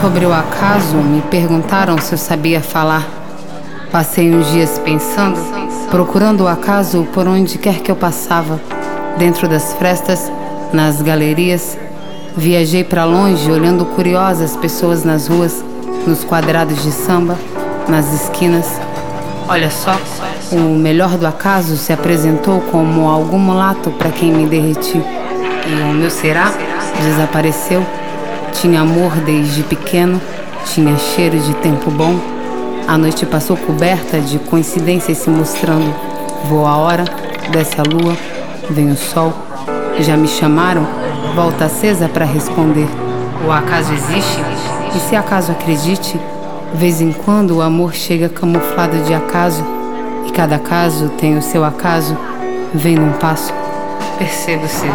Sobre o acaso, me perguntaram se eu sabia falar. Passei uns dias pensando, procurando o acaso por onde quer que eu passava. Dentro das frestas, nas galerias. Viajei para longe, olhando curiosa as pessoas nas ruas, nos quadrados de samba, nas esquinas. Olha só, o melhor do acaso se apresentou como algum mulato para quem me derreti. E o meu será desapareceu. Tinha amor desde pequeno, tinha cheiro de tempo bom. A noite passou coberta de coincidências se mostrando. Voa a hora, desce a lua, vem o sol. Já me chamaram, volta acesa para responder. O acaso existe? E se acaso acredite, vez em quando o amor chega camuflado de acaso. E cada caso tem o seu acaso, vem num passo. Percebo-se.